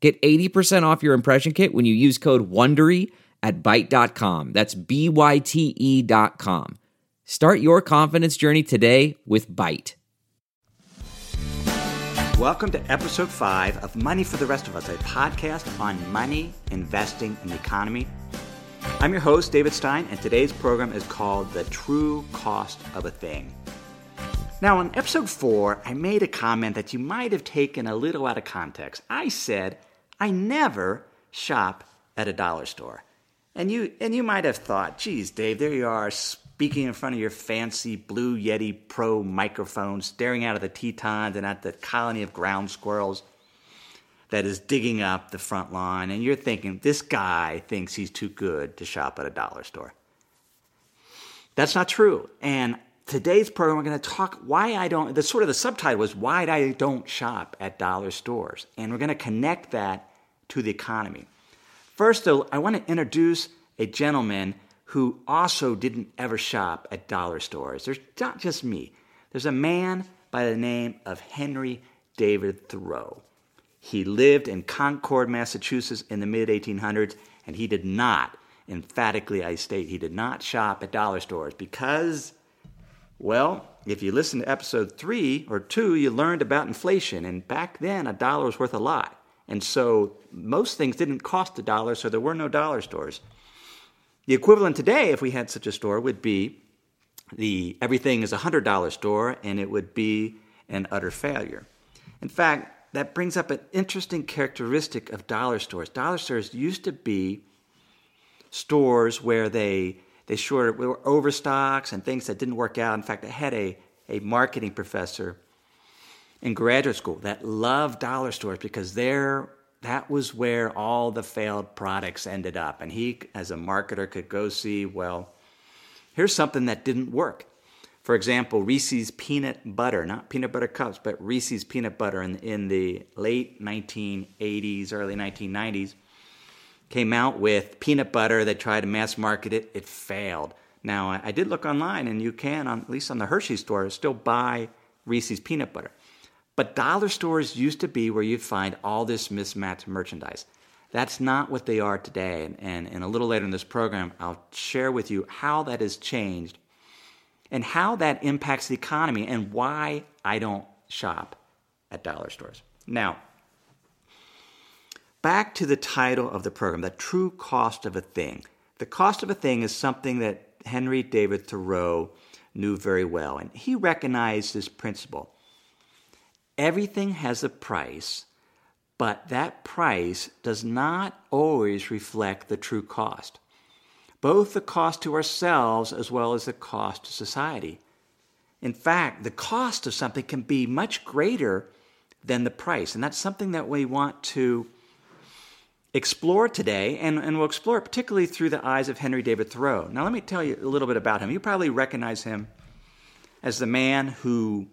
Get 80% off your impression kit when you use code WONDERY at Byte.com. That's BYTE.com. Start your confidence journey today with Byte. Welcome to Episode 5 of Money for the Rest of Us, a podcast on money, investing, and the economy. I'm your host, David Stein, and today's program is called The True Cost of a Thing. Now, in Episode 4, I made a comment that you might have taken a little out of context. I said, I never shop at a dollar store. And you might have thought, geez, Dave, there you are speaking in front of your fancy Blue Yeti Pro microphone, staring out at the Tetons and at the colony of ground squirrels that is digging up the front lawn. And you're thinking, this guy thinks he's too good to shop at a dollar store. That's not true. And today's program, we're going to talk why I don't, the sort of the subtitle was why I don't shop at dollar stores. And we're going to connect that to the economy. First, though, I want to introduce a gentleman who also didn't ever shop at dollar stores. There's not just me. There's a man by the name of Henry David Thoreau. He lived in Concord, Massachusetts in the mid-1800s, and he did not, emphatically I state, he did not shop at dollar stores because, well, if you listen to episode 3 or 2, you learned about inflation, and back then a dollar was worth a lot. And so most things didn't cost a dollar, so there were no dollar stores. The equivalent today, if we had such a store, would be the everything is a $100 store, and it would be an utter failure. In fact, that brings up an interesting characteristic of dollar stores. Dollar stores used to be stores where they sure were overstocks and things that didn't work out. In fact, I had a marketing professor in graduate school that loved dollar stores because that was where all the failed products ended up. And he, as a marketer, could go see, well, here's something that didn't work. For example, Reese's Peanut Butter, not peanut butter cups, but Reese's Peanut Butter in the late 1980s, early 1990s, came out with peanut butter. They tried to mass market it. It failed. Now, I did look online, and you can, at least on the Hershey store, still buy Reese's Peanut Butter. But dollar stores used to be where you'd find all this mismatched merchandise. That's not what they are today. And a little later in this program, I'll share with you how that has changed and how that impacts the economy and why I don't shop at dollar stores. Now, back to the title of the program, The True Cost of a Thing. The cost of a thing is something that Henry David Thoreau knew very well, and he recognized this principle. Everything has a price, but that price does not always reflect the true cost, both the cost to ourselves as well as the cost to society. In fact, the cost of something can be much greater than the price, and that's something that we want to explore today, and we'll explore it particularly through the eyes of Henry David Thoreau. Now, let me tell you a little bit about him. You probably recognize him as the man who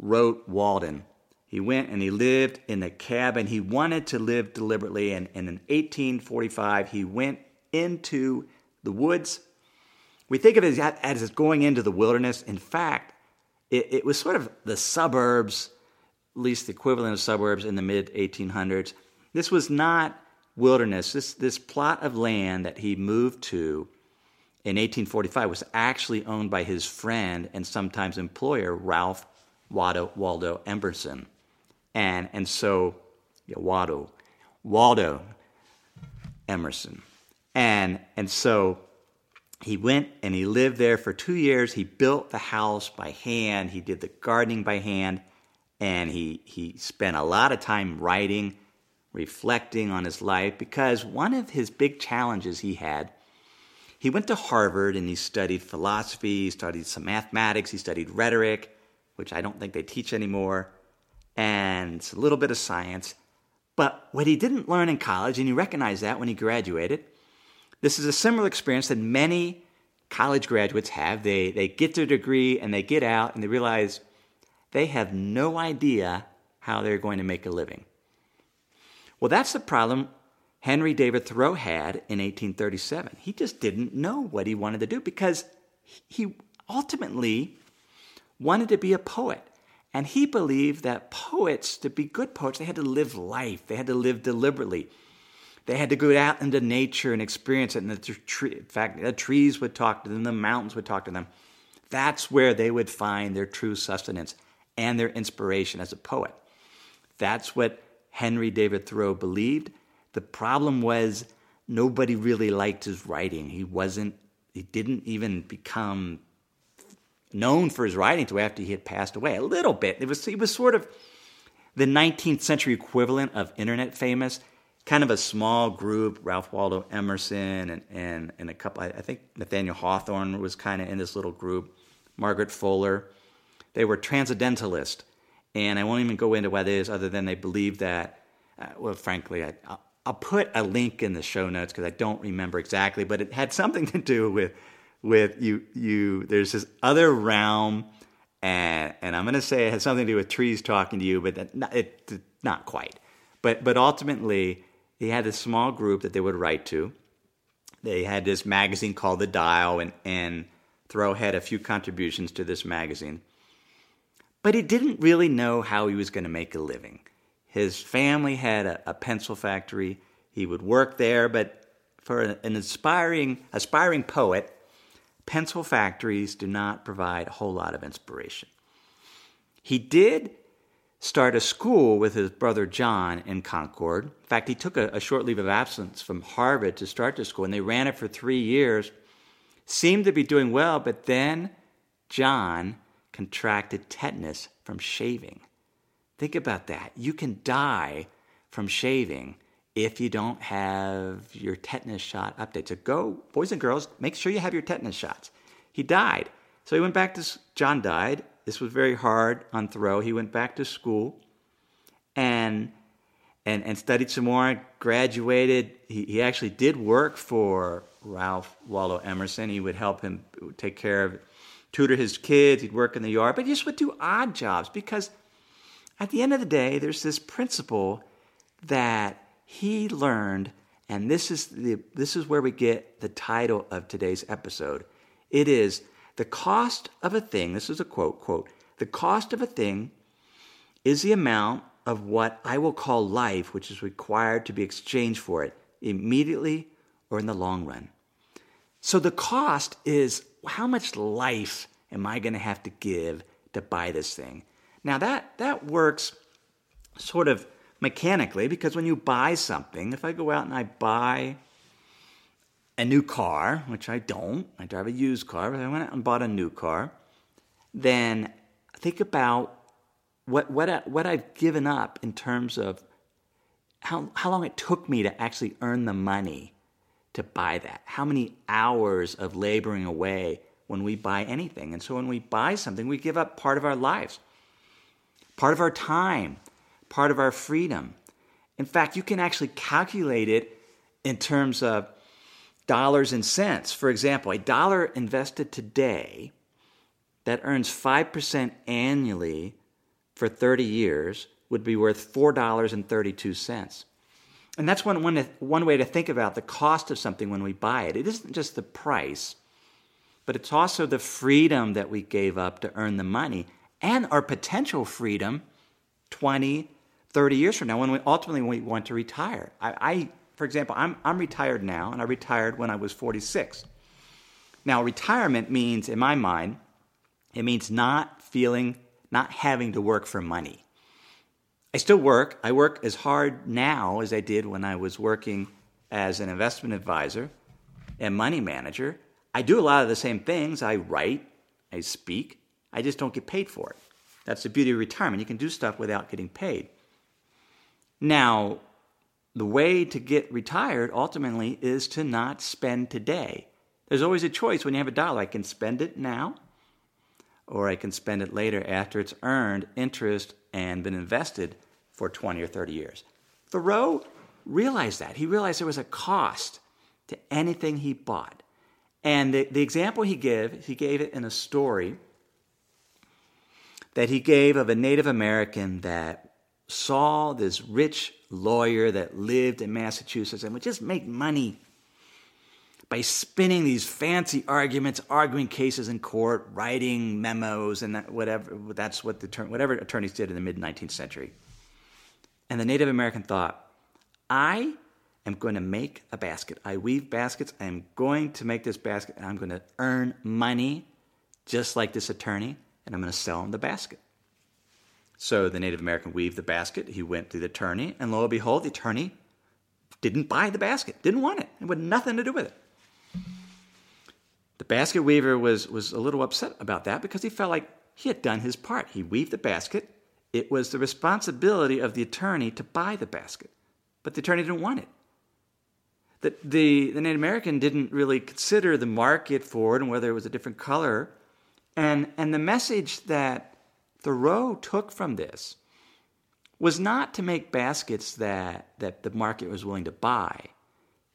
wrote Walden. He went and he lived in a cabin. He wanted to live deliberately, and in 1845 he went into the woods. We think of it as going into the wilderness. In fact, it was sort of the suburbs, at least the equivalent of suburbs in the mid-1800s. This was not wilderness. This plot of land that he moved to in 1845 was actually owned by his friend and sometimes employer, Ralph Waldo Emerson. Waldo Emerson. And so he went and he lived there for 2 years. He built the house by hand. He did the gardening by hand. And he spent a lot of time writing, reflecting on his life, because one of his big challenges he had, he went to Harvard and he studied philosophy, he studied some mathematics, he studied rhetoric, which I don't think they teach anymore, and a little bit of science. But what he didn't learn in college, and he recognized that when he graduated, this is a similar experience that many college graduates have. They get their degree and they get out and they realize they have no idea how they're going to make a living. Well, that's the problem Henry David Thoreau had in 1837. He just didn't know what he wanted to do because he ultimately wanted to be a poet. And he believed that poets, to be good poets, they had to live life. They had to live deliberately. They had to go out into nature and experience it. And the trees would talk to them. The mountains would talk to them. That's where they would find their true sustenance and their inspiration as a poet. That's what Henry David Thoreau believed. The problem was nobody really liked his writing. He didn't even become known for his writing until after he had passed away. A little bit. He was sort of the 19th century equivalent of internet famous, kind of a small group, Ralph Waldo Emerson and a couple, I think Nathaniel Hawthorne was kind of in this little group, Margaret Fuller. They were transcendentalist, and I won't even go into what it is other than they believed that, I'll put a link in the show notes because I don't remember exactly, but it had something to do with you, there's this other realm, and I'm going to say it has something to do with trees talking to you, but not quite. But ultimately, they had this small group that they would write to. They had this magazine called The Dial, and Thoreau had a few contributions to this magazine. But he didn't really know how he was going to make a living. His family had a pencil factory. He would work there, but for an aspiring poet, pencil factories do not provide a whole lot of inspiration. He did start a school with his brother John in Concord. In fact, he took a short leave of absence from Harvard to start the school, and they ran it for 3 years. Seemed to be doing well, but then John contracted tetanus from shaving. Think about that. You can die from shaving if you don't have your tetanus shot updated. So go, boys and girls, make sure you have your tetanus shots. He died. So he went back to, John died. This was very hard on Thoreau. He went back to school and studied some more, graduated. He actually did work for Ralph Waldo Emerson. He would help him take care of, tutor his kids. He'd work in the yard, but he just would do odd jobs because at the end of the day, there's this principle that he learned, and this is where we get the title of today's episode. It is the cost of a thing. This is a quote, "The cost of a thing is the amount of what I will call life, which is required to be exchanged for it immediately or in the long run." So the cost is how much life am I going to have to give to buy this thing? Now that works sort of mechanically, because when you buy something, if I go out and I buy a new car, which I don't, I drive a used car, but I went out and bought a new car, then think about what I've given up in terms of how long it took me to actually earn the money to buy that, how many hours of laboring away when we buy anything. And so when we buy something, we give up part of our lives, part of our time, part of our freedom. In fact, you can actually calculate it in terms of dollars and cents. For example, $1 invested today that earns 5% annually for 30 years would be worth $4.32. And that's one way to think about the cost of something when we buy it. It isn't just the price, but it's also the freedom that we gave up to earn the money and our potential freedom 20, 30 years from now, when we want to retire. I for example, I'm retired now, and I retired when I was 46. Now, retirement means, in my mind, it means not having to work for money. I still work. I work as hard now as I did when I was working as an investment advisor and money manager. I do a lot of the same things. I write, I speak. I just don't get paid for it. That's the beauty of retirement. You can do stuff without getting paid. Now, the way to get retired ultimately is to not spend today. There's always a choice when you have $1. I can spend it now, or I can spend it later after it's earned interest and been invested for 20 or 30 years. Thoreau realized that. He realized there was a cost to anything he bought. And the example he gave it in a story that he gave of a Native American that saw this rich lawyer that lived in Massachusetts and would just make money by spinning these fancy arguments, arguing cases in court, writing memos, and whatever. That's what whatever attorneys did in the mid-19th century. And the Native American thought, I am going to make a basket. I weave baskets. I am going to make this basket, and I'm going to earn money just like this attorney, and I'm going to sell him the basket. So the Native American weaved the basket. He went to the attorney, and lo and behold, the attorney didn't buy the basket, didn't want it, and had nothing to do with it. The basket weaver was a little upset about that because he felt like he had done his part. He weaved the basket. It was the responsibility of the attorney to buy the basket, but the attorney didn't want it. The Native American didn't really consider the market for it and whether it was a different color. And the message that Thoreau took from this was not to make baskets that the market was willing to buy.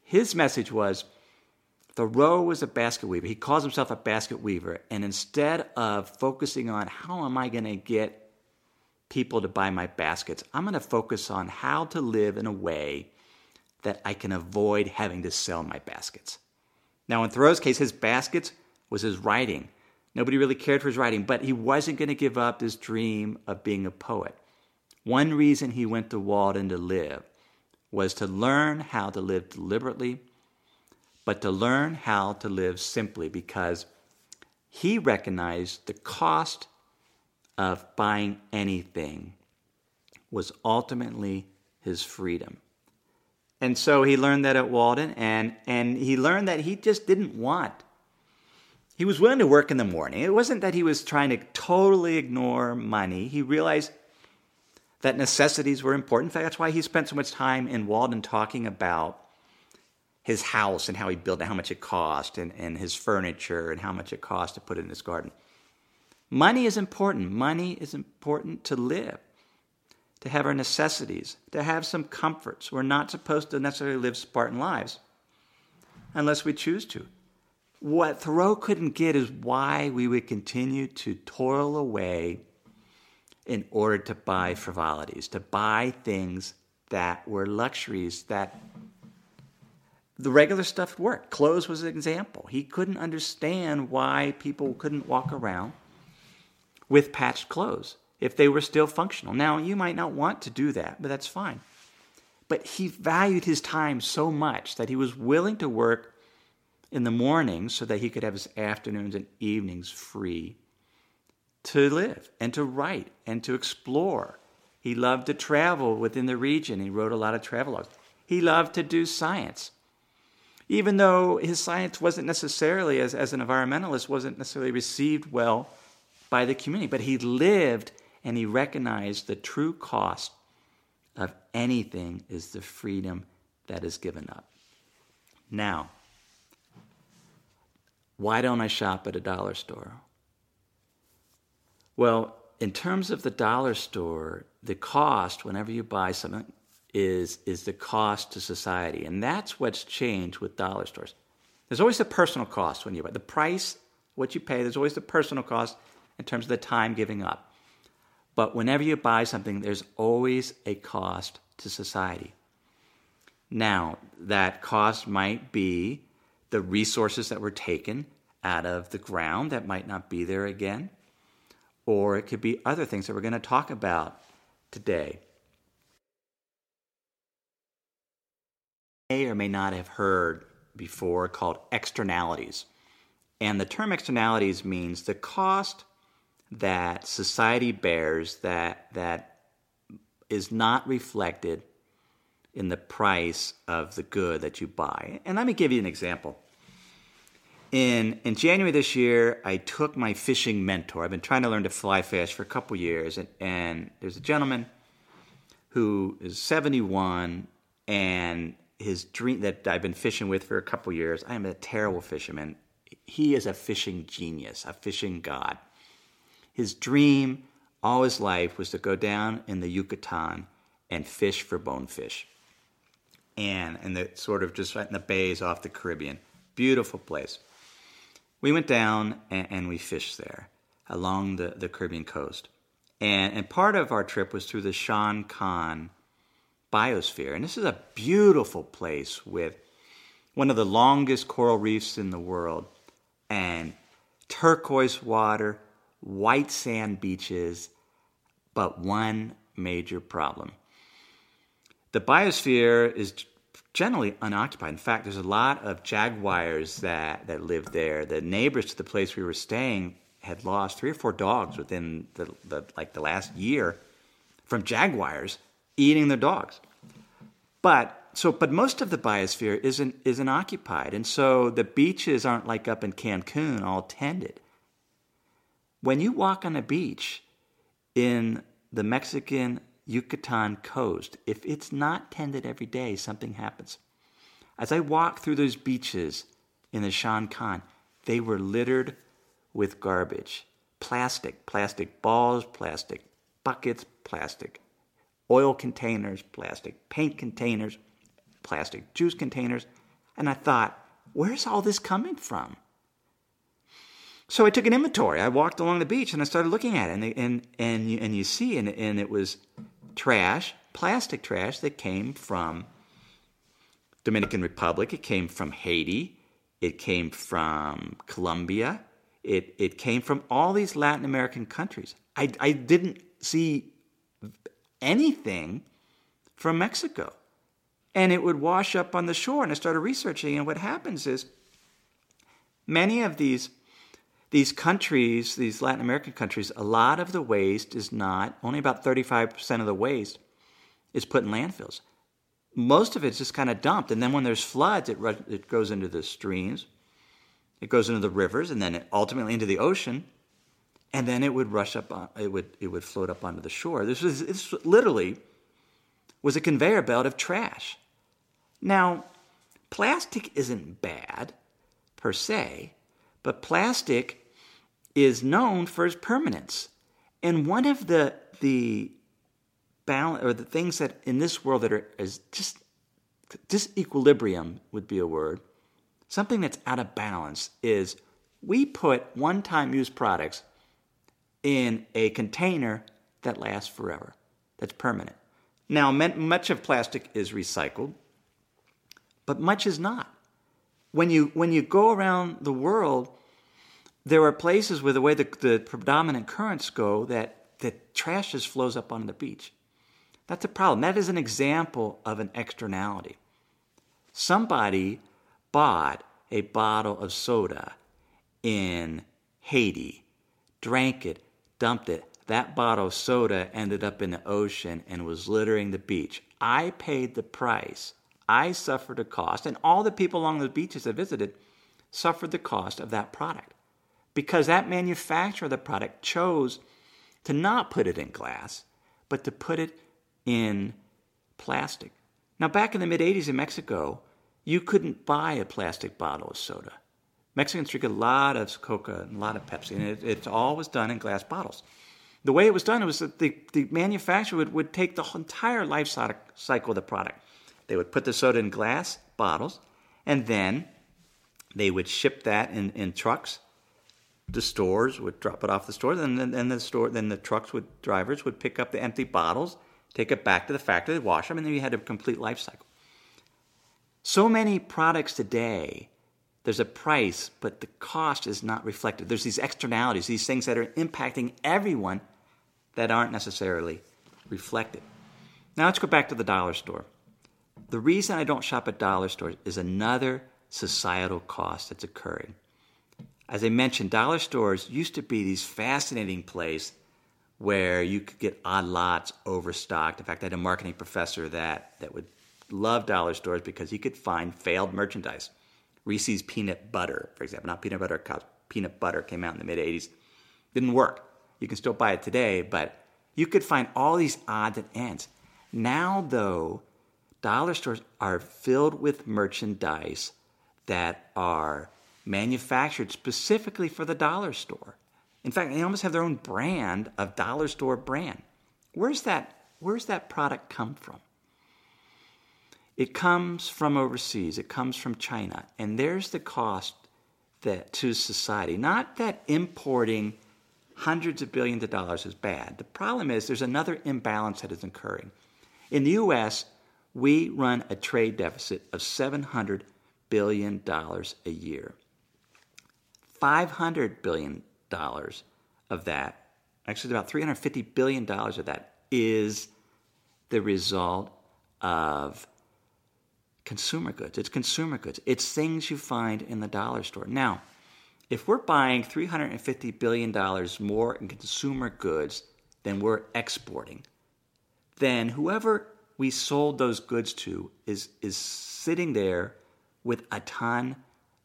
His message was, Thoreau was a basket weaver. He calls himself a basket weaver. And instead of focusing on how am I going to get people to buy my baskets, I'm going to focus on how to live in a way that I can avoid having to sell my baskets. Now, in Thoreau's case, his baskets was his writing. Nobody really cared for his writing, but he wasn't going to give up his dream of being a poet. One reason he went to Walden to live was to learn how to live deliberately, but to learn how to live simply, because he recognized the cost of buying anything was ultimately his freedom. And so he learned that at Walden, and he learned that he just didn't want. He was willing to work in the morning. It wasn't that he was trying to totally ignore money. He realized that necessities were important. In fact, that's why he spent so much time in Walden talking about his house and how he built it, how much it cost, and his furniture and how much it cost to put in his garden. Money is important. Money is important to live, to have our necessities, to have some comforts. We're not supposed to necessarily live Spartan lives unless we choose to. What Thoreau couldn't get is why we would continue to toil away in order to buy frivolities, to buy things that were luxuries, that the regular stuff worked. Clothes was an example. He couldn't understand why people couldn't walk around with patched clothes if they were still functional. Now, you might not want to do that, but that's fine. But he valued his time so much that he was willing to work in the morning so that he could have his afternoons and evenings free to live and to write and to explore. He loved to travel within the region. He wrote a lot of travelogues. He loved to do science. Even though his science wasn't necessarily, as an environmentalist, wasn't necessarily received well by the community, but he lived and he recognized the true cost of anything is the freedom that is given up. Now, why don't I shop at a dollar store? Well, in terms of the dollar store, the cost whenever you buy something is the cost to society. And that's what's changed with dollar stores. There's always the personal cost when you buy. The price, what you pay, there's always the personal cost in terms of the time giving up. But whenever you buy something, there's always a cost to society. Now, that cost might be the resources that were taken out of the ground that might not be there again. Or it could be other things that we're going to talk about today. May or may not have heard before, called externalities. And the term externalities means the cost that society bears that is not reflected in the price of the good that you buy. And let me give you an example. In January this year, I took my fishing mentor. I've been trying to learn to fly fish for a couple years, and there's a gentleman who is 71, and his dream that I've been fishing with for a couple years. I am a terrible fisherman. He is a fishing genius, a fishing god. His dream all his life was to go down in the Yucatan and fish for bonefish. And the sort of just right in the bays off the Caribbean. Beautiful place. We went down and we fished there along the Caribbean coast. And part of our trip was through the Sian Ka'an biosphere. And this is a beautiful place with one of the longest coral reefs in the world and turquoise water, white sand beaches, but one major problem. The biosphere is generally unoccupied. In fact, there's a lot of jaguars that live there. The neighbors to the place we were staying had lost 3 or 4 dogs within the last year from jaguars eating their dogs. But most of the biosphere isn't occupied, and so the beaches aren't like up in Cancun all tended. When you walk on a beach in the Mexican Yucatan coast, if it's not tended every day, something happens. As I walked through those beaches in the Sian Ka'an, they were littered with garbage. Plastic balls, plastic buckets, plastic oil containers, plastic paint containers, plastic juice containers. And I thought, where's all this coming from? So I took an inventory. I walked along the beach and I started looking at it. And it was trash, plastic trash that came from Dominican Republic. It came from Haiti. It came from Colombia. It came from all these Latin American countries. I didn't see anything from Mexico. And it would wash up on the shore. And I started researching. And what happens is many of these countries, these Latin American countries, a lot of the waste is only about 35% of the waste is put in landfills. Most of it's just kind of dumped. And then when there's floods, it goes into the streams, it goes into the rivers, and then ultimately into the ocean. And then it would rush up, it would float up onto the shore. This literally was a conveyor belt of trash. Now, plastic isn't bad per se, but plastic is known for its permanence. And one of the balance or the things that in this world that is just disequilibrium would be a word, something that's out of balance is we put one-time use products in a container that lasts forever, that's permanent. Now, much of plastic is recycled, but much is not. When you go around the world, there are places where the way the predominant currents go that trash just flows up onto the beach. That's a problem. That is an example of an externality. Somebody bought a bottle of soda in Haiti, drank it, dumped it. That bottle of soda ended up in the ocean and was littering the beach. I paid the price. I suffered a cost, and all the people along the beaches I visited suffered the cost of that product. Because that manufacturer of the product chose to not put it in glass, but to put it in plastic. Now, back in the mid-'80s in Mexico, you couldn't buy a plastic bottle of soda. Mexicans drink a lot of Coca and a lot of Pepsi, and it's always done in glass bottles. The way it was done was that the manufacturer would take the entire life cycle of the product. They would put the soda in glass bottles, and then they would ship that in trucks. The stores would drop it off the stores, and then the trucks with drivers would pick up the empty bottles, take it back to the factory, wash them, and then you had a complete life cycle. So many products today, there's a price, but the cost is not reflected. There's these externalities, these things that are impacting everyone that aren't necessarily reflected. Now let's go back to the dollar store. The reason I don't shop at dollar stores is another societal cost that's occurring. As I mentioned, dollar stores used to be these fascinating places where you could get odd lots overstocked. In fact, I had a marketing professor that would love dollar stores because he could find failed merchandise. Reese's Peanut Butter, for example, not peanut butter, peanut butter came out in the mid-'80s. Didn't work. You can still buy it today, but you could find all these odds and ends. Now, though, dollar stores are filled with merchandise that are manufactured specifically for the dollar store. In fact, they almost have their own brand of dollar store brand. Where's that Where's that product come from? It comes from overseas. It comes from China. And there's the cost that to society. Not that importing hundreds of billions of dollars is bad. The problem is there's another imbalance that is occurring. In the U.S., we run a trade deficit of $700 billion a year. $500 billion of that, actually about $350 billion of that, is the result of consumer goods. It's consumer goods. It's things you find in the dollar store. Now, if we're buying $350 billion more in consumer goods than we're exporting, then whoever we sold those goods to is sitting there with a ton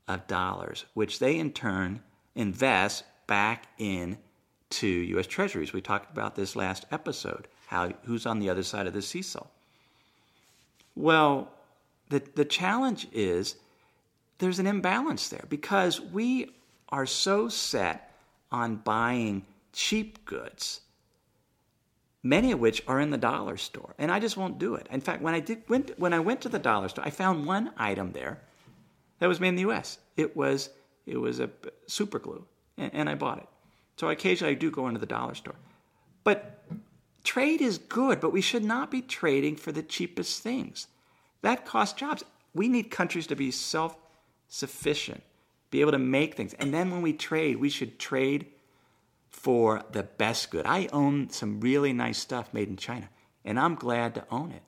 of dollars, which they in turn invest back in to U.S. Treasuries. We talked about this last episode, who's on the other side of the seesaw. Well, the challenge is there's an imbalance there because we are so set on buying cheap goods, many of which are in the dollar store, and I just won't do it. In fact, when I went to the dollar store, I found one item there that was made in the U.S. It was a super glue, and I bought it. So occasionally I do go into the dollar store. But trade is good, but we should not be trading for the cheapest things. That costs jobs. We need countries to be self-sufficient, be able to make things. And then when we trade, we should trade for the best good. I own some really nice stuff made in China, and I'm glad to own it.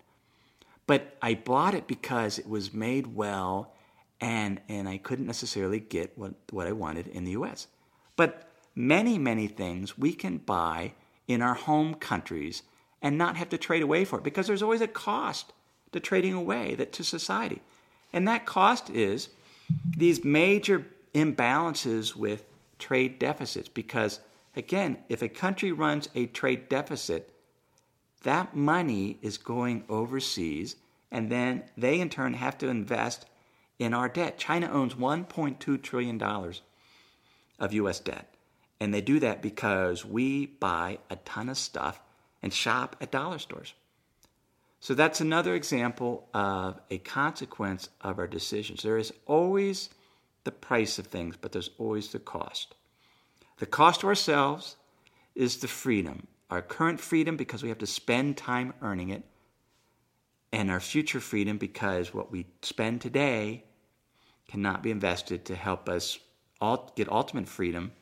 But I bought it because it was made well, and I couldn't necessarily get what I wanted in the U.S. But many, many things we can buy in our home countries and not have to trade away for it because there's always a cost to trading away that to society. And that cost is these major imbalances with trade deficits because, again, if a country runs a trade deficit, that money is going overseas and then they in turn have to invest in our debt. China owns $1.2 trillion of U.S. debt. And they do that because we buy a ton of stuff and shop at dollar stores. So that's another example of a consequence of our decisions. There is always the price of things, but there's always the cost. The cost to ourselves is the freedom, our current freedom because we have to spend time earning it, and our future freedom because what we spend today cannot be invested to help us get ultimate freedom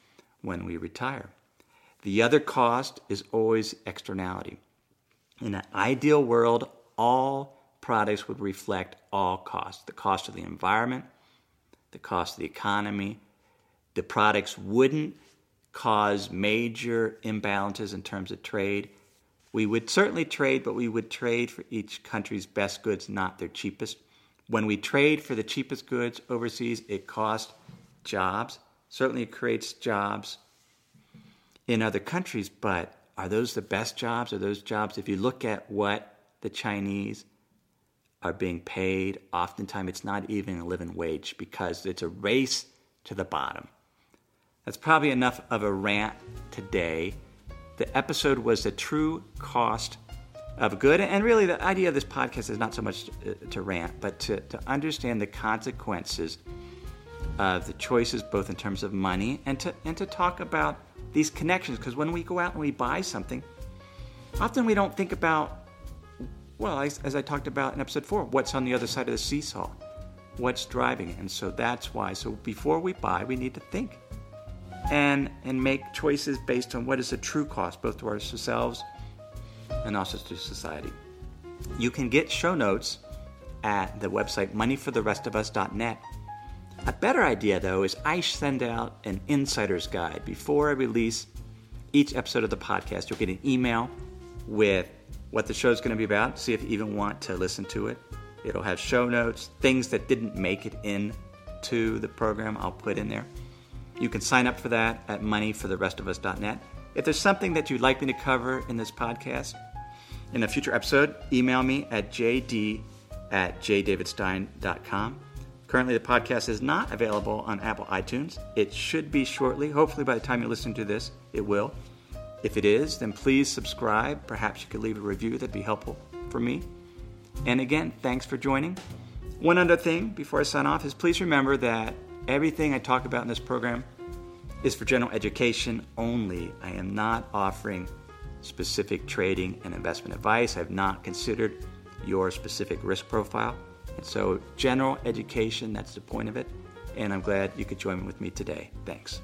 when we retire. The other cost is always externality. In an ideal world, all products would reflect all costs. The cost of the environment, the cost of the economy. The products wouldn't cause major imbalances in terms of trade. We would certainly trade, but we would trade for each country's best goods, not their cheapest. When we trade for the cheapest goods overseas, it costs jobs. Certainly it creates jobs in other countries, but are those the best jobs? Are those jobs, if you look at what the Chinese are being paid, oftentimes it's not even a living wage because it's a race to the bottom. That's probably enough of a rant today. The episode was the true cost of good. And really the idea of this podcast is not so much to rant, but to understand the consequences of the choices, both in terms of money and to talk about these connections, because when we go out and we buy something, often we don't think about, well, as I talked about in episode 4, what's on the other side of the seesaw, what's driving it, and so that's why. So before we buy, we need to think and make choices based on what is the true cost, both to ourselves and also to society. You can get show notes at the website moneyfortherestofus.net. A better idea, though, is I send out an insider's guide. Before I release each episode of the podcast, you'll get an email with what the show's going to be about, see if you even want to listen to it. It'll have show notes, things that didn't make it into the program I'll put in there. You can sign up for that at moneyfortherestofus.net. If there's something that you'd like me to cover in this podcast, in a future episode, email me at jd@jdavidstein.com. Currently, the podcast is not available on Apple iTunes. It should be shortly. Hopefully, by the time you listen to this, it will. If it is, then please subscribe. Perhaps you could leave a review. That'd be helpful for me. And again, thanks for joining. One other thing before I sign off is please remember that everything I talk about in this program is for general education only. I am not offering specific trading and investment advice. I have not considered your specific risk profile. And so general education, that's the point of it. And I'm glad you could join with me today. Thanks.